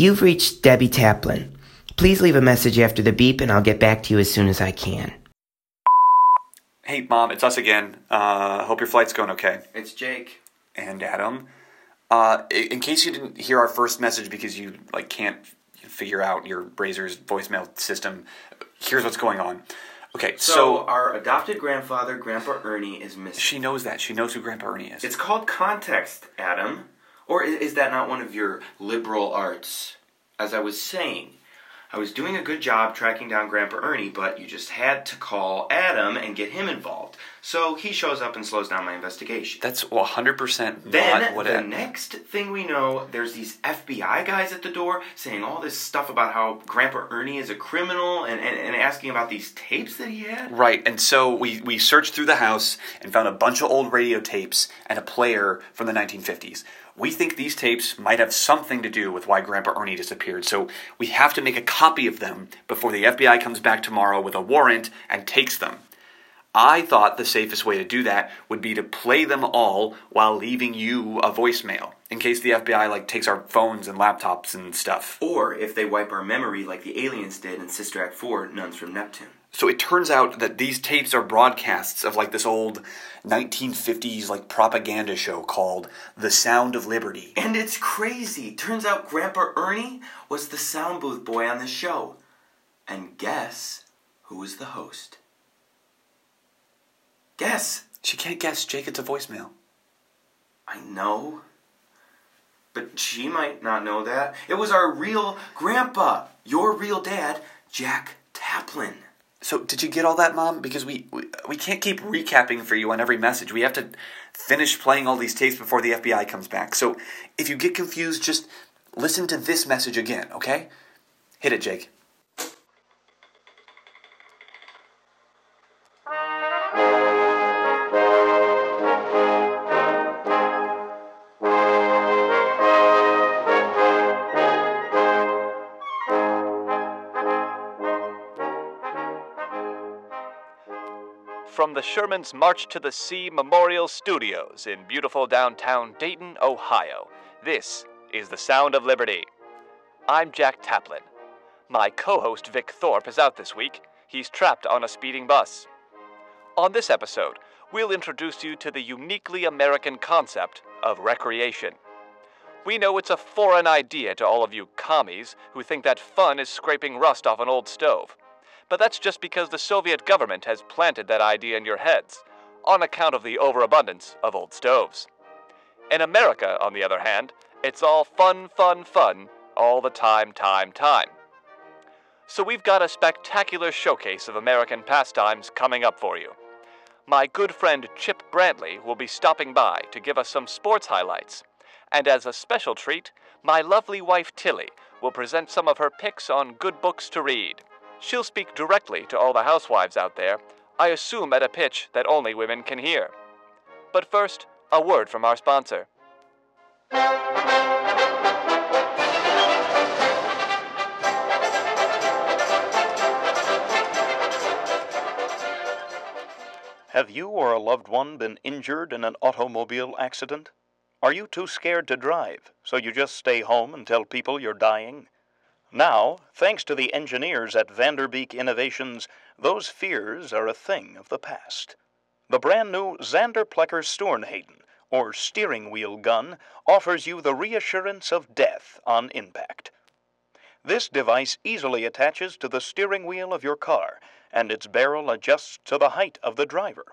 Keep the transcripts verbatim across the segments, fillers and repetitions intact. You've reached Debbie Taplin. Please leave a message after the beep, and I'll get back to you as soon as I can. Hey, Mom, it's us again. Uh, hope your flight's going okay. It's Jake. And Adam. Uh, in case you didn't hear our first message because you like can't figure out your Razor's voicemail system, here's what's going on. Okay, so, so our adopted grandfather, Grandpa Ernie, is missing. She knows that. She knows who Grandpa Ernie is. It's called context, Adam. Or is that not one of your liberal arts? As I was saying, I was doing a good job tracking down Grandpa Ernie, but you just had to call Adam and get him involved. So he shows up and slows down my investigation. That's one hundred percent not what it is. Then the next thing we know, there's these F B I guys at the door saying all this stuff about how Grandpa Ernie is a criminal and, and, and asking about these tapes that he had. Right, and so we, we searched through the house and found a bunch of old radio tapes and a player from the nineteen fifties. We think these tapes might have something to do with why Grandpa Ernie disappeared, so we have to make a copy of them before the F B I comes back tomorrow with a warrant and takes them. I thought the safest way to do that would be to play them all while leaving you a voicemail, in case the F B I like takes our phones and laptops and stuff. Or if they wipe our memory like the aliens did in Sister Act four, Nuns from Neptune. So it turns out that these tapes are broadcasts of like this old nineteen fifties like propaganda show called The Sound of Liberty. And it's crazy. Turns out Grandpa Ernie was the sound booth boy on the show. And guess who was the host? Guess. She can't guess, Jake. It's a voicemail. I know. But she might not know that. It was our real grandpa, your real dad, Jack Taplin. So did you get all that, Mom? Because we, we we can't keep recapping for you on every message. We have to finish playing all these tapes before the F B I comes back. So if you get confused, just listen to this message again, okay? Hit it, Jake. From the Sherman's March to the Sea Memorial Studios in beautiful downtown Dayton, Ohio, this is The Sound of Liberty. I'm Jack Taplin. My co-host Vic Thorpe is out this week. He's trapped on a speeding bus. On this episode, we'll introduce you to the uniquely American concept of recreation. We know it's a foreign idea to all of you commies who think that fun is scraping rust off an old stove. But that's just because the Soviet government has planted that idea in your heads, on account of the overabundance of old stoves. In America, on the other hand, it's all fun, fun, fun, all the time, time, time. So we've got a spectacular showcase of American pastimes coming up for you. My good friend Chip Brantley will be stopping by to give us some sports highlights. And as a special treat, my lovely wife Tilly will present some of her picks on good books to read. She'll speak directly to all the housewives out there, I assume at a pitch that only women can hear. But first, a word from our sponsor. Have you or a loved one been injured in an automobile accident? Are you too scared to drive, so you just stay home and tell people you're dying? Now, thanks to the engineers at Vanderbeek Innovations, those fears are a thing of the past. The brand new Xanderplecker Sturnhaden, or steering wheel gun, offers you the reassurance of death on impact. This device easily attaches to the steering wheel of your car, and its barrel adjusts to the height of the driver.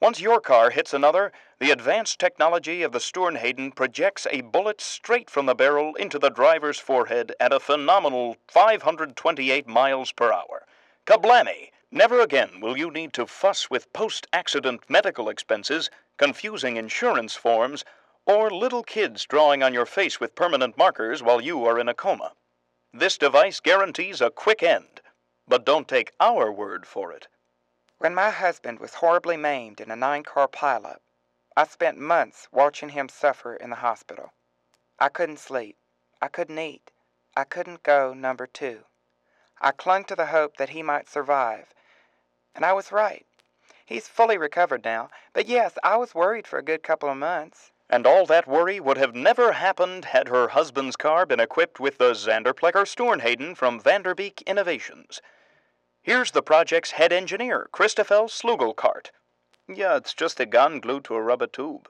Once your car hits another, the advanced technology of the Sturnhaden projects a bullet straight from the barrel into the driver's forehead at a phenomenal five hundred twenty-eight miles per hour. Kablammy! Never again will you need to fuss with post-accident medical expenses, confusing insurance forms, or little kids drawing on your face with permanent markers while you are in a coma. This device guarantees a quick end, but don't take our word for it. When my husband was horribly maimed in a nine-car pileup, I spent months watching him suffer in the hospital. I couldn't sleep. I couldn't eat. I couldn't go number two. I clung to the hope that he might survive, and I was right. He's fully recovered now, but yes, I was worried for a good couple of months. And all that worry would have never happened had her husband's car been equipped with the Xanderplecker Sturnhaden from Vanderbeek Innovations. Here's the project's head engineer, Christoffel Slugelkart. Yeah, it's just a gun glued to a rubber tube.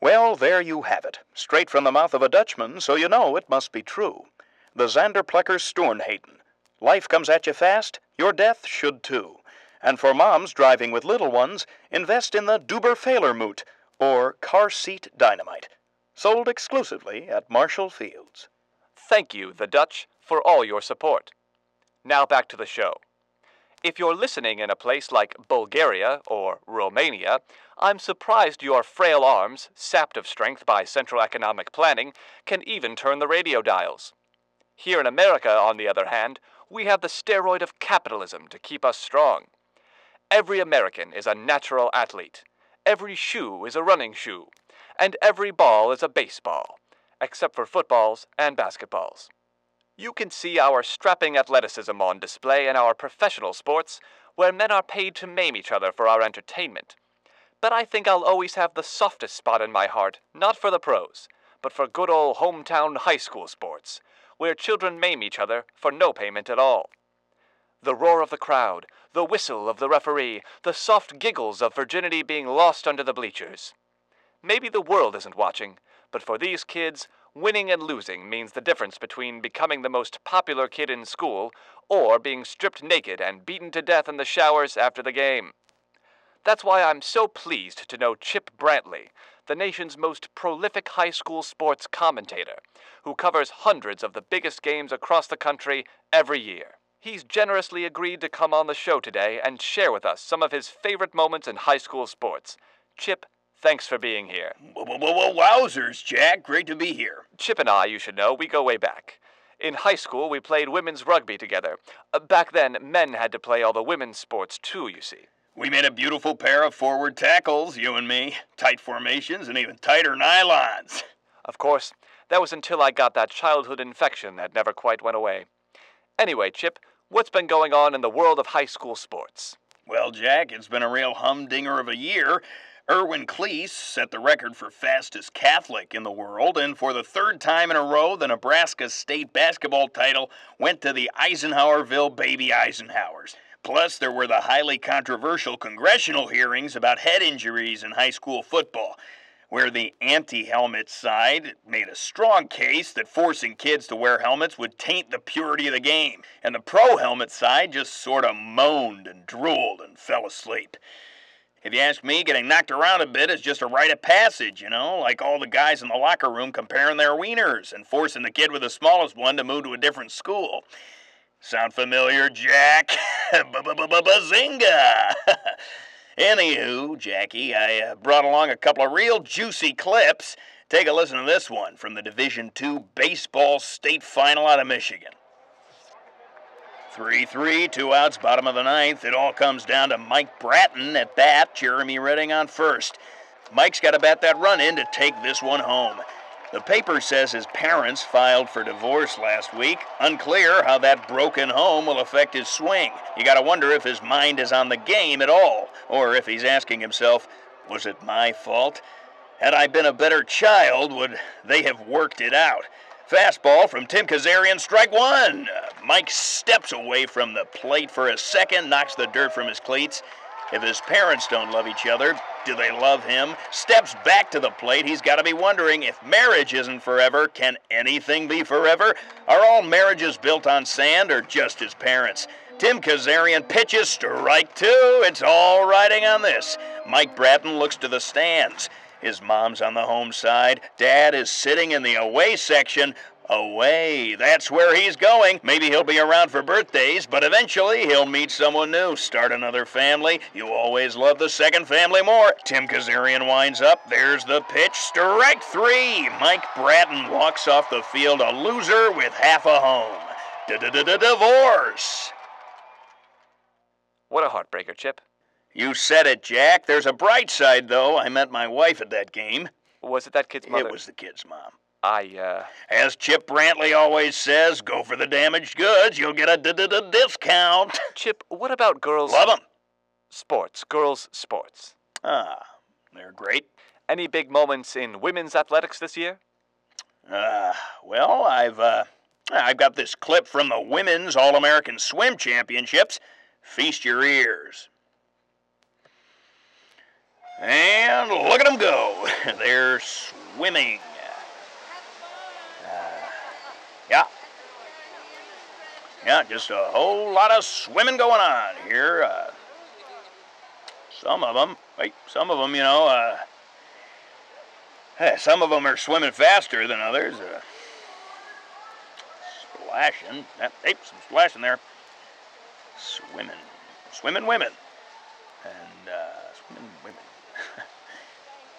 Well, there you have it, straight from the mouth of a Dutchman, so you know it must be true. The Xanderplecker Sturnhaden. Life comes at you fast, your death should too. And for moms driving with little ones, invest in the Duber Failermoot, or car seat dynamite, sold exclusively at Marshall Fields. Thank you, the Dutch, for all your support. Now back to the show. If you're listening in a place like Bulgaria or Romania, I'm surprised your frail arms, sapped of strength by central economic planning, can even turn the radio dials. Here in America, on the other hand, we have the steroid of capitalism to keep us strong. Every American is a natural athlete. Every shoe is a running shoe, and every ball is a baseball, except for footballs and basketballs. You can see our strapping athleticism on display in our professional sports, where men are paid to maim each other for our entertainment. But I think I'll always have the softest spot in my heart, not for the pros, but for good old hometown high school sports, where children maim each other for no payment at all. The roar of the crowd, the whistle of the referee, the soft giggles of virginity being lost under the bleachers. Maybe the world isn't watching, but for these kids, winning and losing means the difference between becoming the most popular kid in school or being stripped naked and beaten to death in the showers after the game. That's why I'm so pleased to know Chip Brantley, the nation's most prolific high school sports commentator, who covers hundreds of the biggest games across the country every year. He's generously agreed to come on the show today and share with us some of his favorite moments in high school sports. Chip, thanks for being here. Whoa, whoa, whoa, wowzers, Jack. Great to be here. Chip and I, you should know, we go way back. In high school, we played women's rugby together. Uh, back then, men had to play all the women's sports, too, you see. We made a beautiful pair of forward tackles, you and me. Tight formations and even tighter nylons. Of course, that was until I got that childhood infection that never quite went away. Anyway, Chip, what's been going on in the world of high school sports? Well, Jack, it's been a real humdinger of a year. Erwin Cleese set the record for fastest Catholic in the world, and for the third time in a row, the Nebraska state basketball title went to the Eisenhowerville Baby Eisenhowers. Plus, there were the highly controversial congressional hearings about head injuries in high school football, where the anti-helmet side made a strong case that forcing kids to wear helmets would taint the purity of the game, and the pro-helmet side just sort of moaned and drooled and fell asleep. If you ask me, getting knocked around a bit is just a rite of passage, you know, like all the guys in the locker room comparing their wieners and forcing the kid with the smallest one to move to a different school. Sound familiar, Jack? Bazinga! Anywho, Jackie, I uh, brought along a couple of real juicy clips. Take a listen to this one from the Division two baseball state final out of Michigan. three three, two outs, bottom of the ninth. It all comes down to Mike Bratton at bat, Jeremy Redding on first. Mike's got to bat that run in to take this one home. The paper says his parents filed for divorce last week. Unclear how that broken home will affect his swing. You gotta wonder if his mind is on the game at all, or if he's asking himself, was it my fault? Had I been a better child, would they have worked it out? Fastball from Tim Kazarian, strike one. Mike steps away from the plate for a second, knocks the dirt from his cleats. If his parents don't love each other, do they love him? Steps back to the plate. He's got to be wondering, if marriage isn't forever, can anything be forever? Are all marriages built on sand or just his parents? Tim Kazarian pitches, strike two. It's all riding on this. Mike Bratton looks to the stands. His mom's on the home side. Dad is sitting in the away section. Away. That's where he's going. Maybe he'll be around for birthdays, but eventually he'll meet someone new, start another family. You always love the second family more. Tim Kazarian winds up. There's the pitch. Strike three. Mike Bratton walks off the field a loser with half a home. D-d-d-d-divorce. What a heartbreaker, Chip. You said it, Jack. There's a bright side, though. I met my wife at that game. Was it that kid's mother? It was the kid's mom. I, uh... As Chip Brantley always says, go for the damaged goods, you'll get a d-d-d-discount. Chip, what about girls... Love them. Sports. Girls' sports. Ah. They're great. Any big moments in women's athletics this year? Uh, well, I've, uh, I've got this clip from the Women's All-American Swim Championships. Feast your ears. And look at them go. They're swimming. Uh, yeah. Yeah, just a whole lot of swimming going on here. Uh, some of them, wait, some of them, you know, uh, hey, some of them are swimming faster than others. Uh, splashing. That, hey, some splashing there. Swimming. Swimming women. And, uh, swimming women.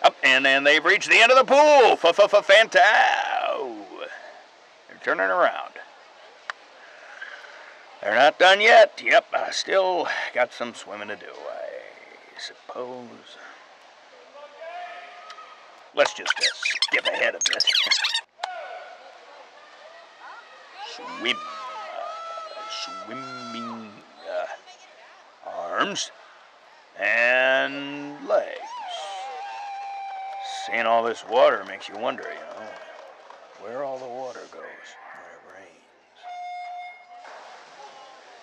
Up, and then they've reached the end of the pool. F-f-f-fanta. Oh. They're turning around. They're not done yet. Yep, I still got some swimming to do, I suppose. Let's just uh, skip ahead a bit. Swim. Uh, swimming uh, arms and legs. Seeing all this water makes you wonder, you know, where all the water goes.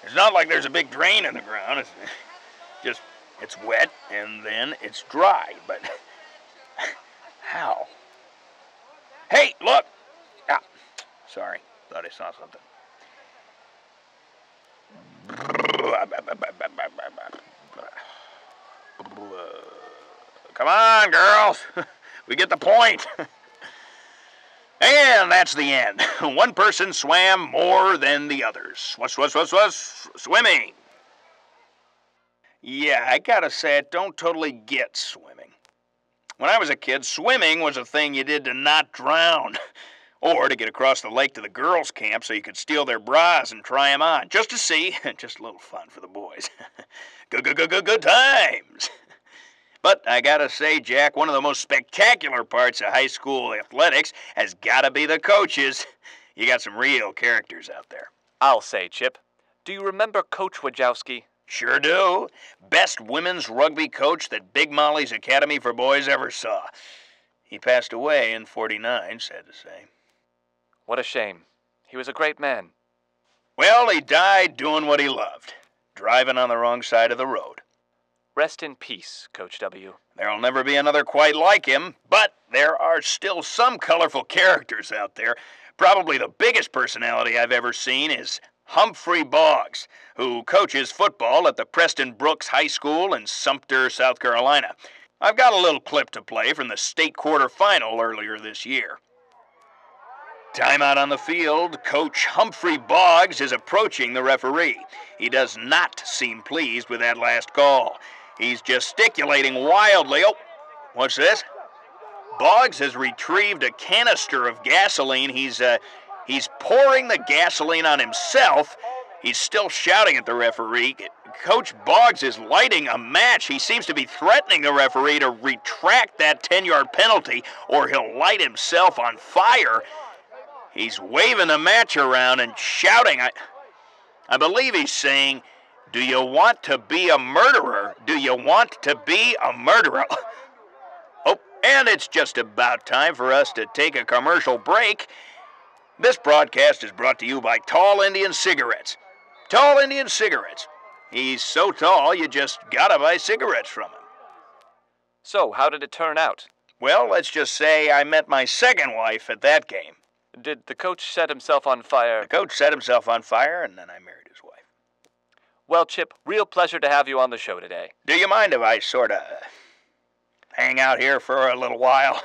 It's not like there's a big drain in the ground. It's just, it's wet and then it's dry, but how? Hey, look! Ah, sorry, thought I saw something. Come on, girls! We get the point! And that's the end. One person swam more than the others. Swash, swash, swash, swash, swimming. Yeah, I gotta say, I don't totally get swimming. When I was a kid, swimming was a thing you did to not drown, or to get across the lake to the girls' camp so you could steal their bras and try them on, just to see, just a little fun for the boys. Good, good, good, good, good times. But I gotta say, Jack, one of the most spectacular parts of high school athletics has gotta be the coaches. You got some real characters out there. I'll say, Chip. Do you remember Coach Wajowski? Sure do. Best women's rugby coach that Big Molly's Academy for Boys ever saw. He passed away in forty-nine, sad to say. What a shame. He was a great man. Well, he died doing what he loved, driving on the wrong side of the road. Rest in peace, Coach W. There'll never be another quite like him, but there are still some colorful characters out there. Probably the biggest personality I've ever seen is Humphrey Boggs, who coaches football at the Preston Brooks High School in Sumter, South Carolina. I've got a little clip to play from the state quarterfinal earlier this year. Time out on the field, Coach Humphrey Boggs is approaching the referee. He does not seem pleased with that last call. He's gesticulating wildly. Oh, what's this? Boggs has retrieved a canister of gasoline. He's uh, he's pouring the gasoline on himself. He's still shouting at the referee. Coach Boggs is lighting a match. He seems to be threatening the referee to retract that ten-yard penalty, or he'll light himself on fire. He's waving the match around and shouting. I, I believe he's saying, "Do you want to be a murderer? Do you want to be a murderer?" Oh, and it's just about time for us to take a commercial break. This broadcast is brought to you by Tall Indian Cigarettes. Tall Indian Cigarettes. He's so tall, you just gotta buy cigarettes from him. So, how did it turn out? Well, let's just say I met my second wife at that game. Did the coach set himself on fire? The coach set himself on fire, and then I married his wife. Well, Chip, real pleasure to have you on the show today. Do you mind if I sort of hang out here for a little while?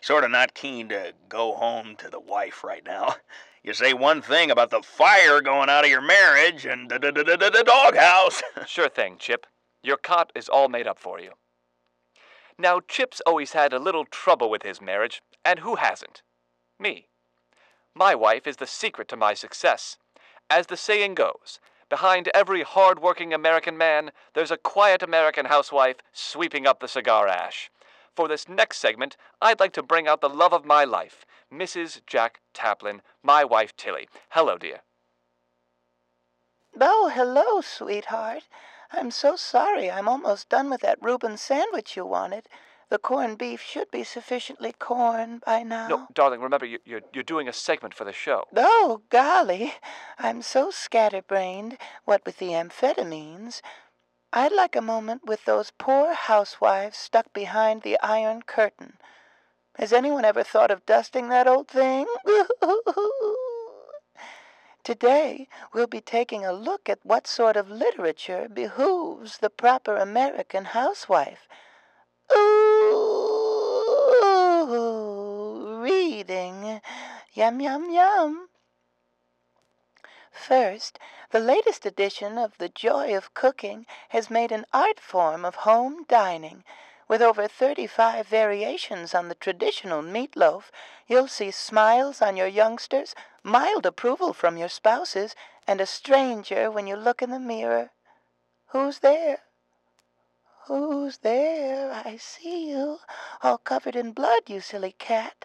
Sort of not keen to go home to the wife right now. You say one thing about the fire going out of your marriage and the, the, the, the, the doghouse. Sure thing, Chip. Your cot is all made up for you. Now, Chip's always had a little trouble with his marriage, and who hasn't? Me. My wife is the secret to my success. As the saying goes, behind every hard-working American man, there's a quiet American housewife sweeping up the cigar ash. For this next segment, I'd like to bring out the love of my life, Missus Jack Taplin, my wife Tilly. Hello, dear. Oh, hello, sweetheart. I'm so sorry. I'm almost done with that Reuben sandwich you wanted. The corned beef should be sufficiently corn by now. No, darling, remember, you, you're, you're doing a segment for the show. Oh, golly. I'm so scatterbrained, what with the amphetamines. I'd like a moment with those poor housewives stuck behind the iron curtain. Has anyone ever thought of dusting that old thing? Today, we'll be taking a look at what sort of literature behooves the proper American housewife. Ooh, reading. Yum, yum, yum. First, the latest edition of The Joy of Cooking has made an art form of home dining. With over thirty-five variations on the traditional meatloaf, you'll see smiles on your youngsters, mild approval from your spouses, and a stranger when you look in the mirror. Who's there? Who's there? I see you, all covered in blood, you silly cat.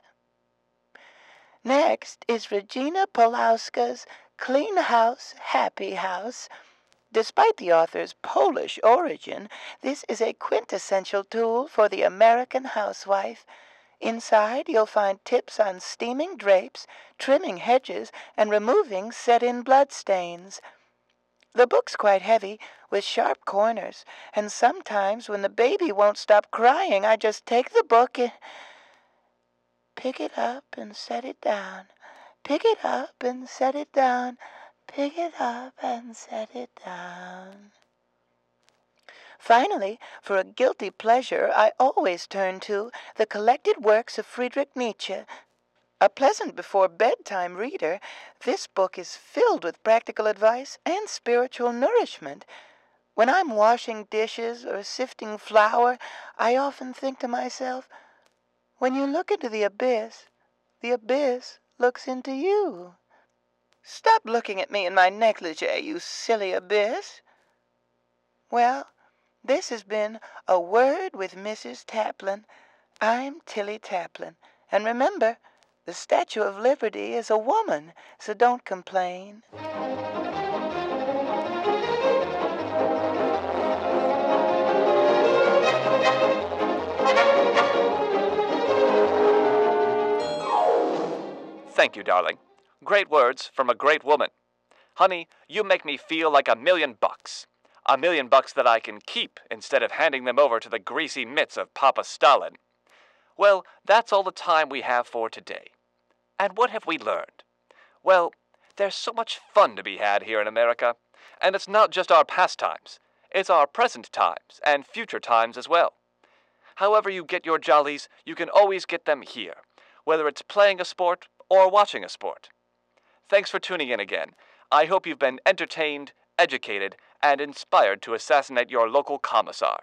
Next is Regina Polowska's Clean House, Happy House. Despite the author's Polish origin, this is a quintessential tool for the American housewife. Inside, you'll find tips on steaming drapes, trimming hedges, and removing set-in bloodstains. The book's quite heavy, with sharp corners, and sometimes when the baby won't stop crying, I just take the book and pick it up and set it down, pick it up and set it down, pick it up and set it down. Finally, for a guilty pleasure, I always turn to the collected works of Friedrich Nietzsche. A pleasant before-bedtime reader, this book is filled with practical advice and spiritual nourishment. When I'm washing dishes or sifting flour, I often think to myself, when you look into the abyss, the abyss looks into you. Stop looking at me in my negligee, you silly abyss. Well, this has been A Word with Missus Taplin. I'm Tilly Taplin, and remember, the Statue of Liberty is a woman, so don't complain. Thank you, darling. Great words from a great woman. Honey, you make me feel like a million bucks. A million bucks that I can keep instead of handing them over to the greasy mitts of Papa Stalin. Well, that's all the time we have for today. And what have we learned? Well, there's so much fun to be had here in America. And it's not just our past times. It's our present times and future times as well. However you get your jollies, you can always get them here, whether it's playing a sport or watching a sport. Thanks for tuning in again. I hope you've been entertained, educated, and inspired to assassinate your local commissar.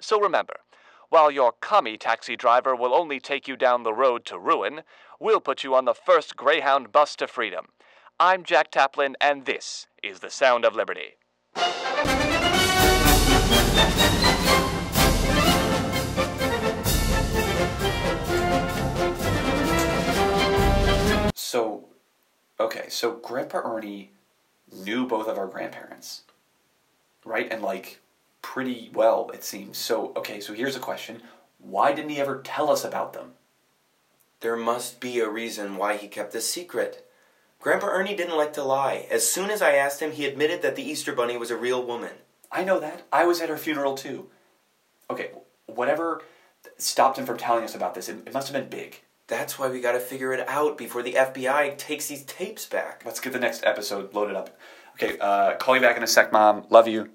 So remember, while your commie taxi driver will only take you down the road to ruin, we'll put you on the first Greyhound bus to freedom. I'm Jack Taplin, and this is The Sound of Liberty. So, okay, so Grandpa Ernie knew both of our grandparents, right? And, like, pretty well, it seems. So, okay, so here's a question. Why didn't he ever tell us about them? There must be a reason why he kept this secret. Grandpa Ernie didn't like to lie. As soon as I asked him, he admitted that the Easter Bunny was a real woman. I know that. I was at her funeral, too. Okay, whatever stopped him from telling us about this, it, it must have been big. That's why we gotta figure it out before the F B I takes these tapes back. Let's get the next episode loaded up. Okay, uh, call you back in a sec, Mom. Love you.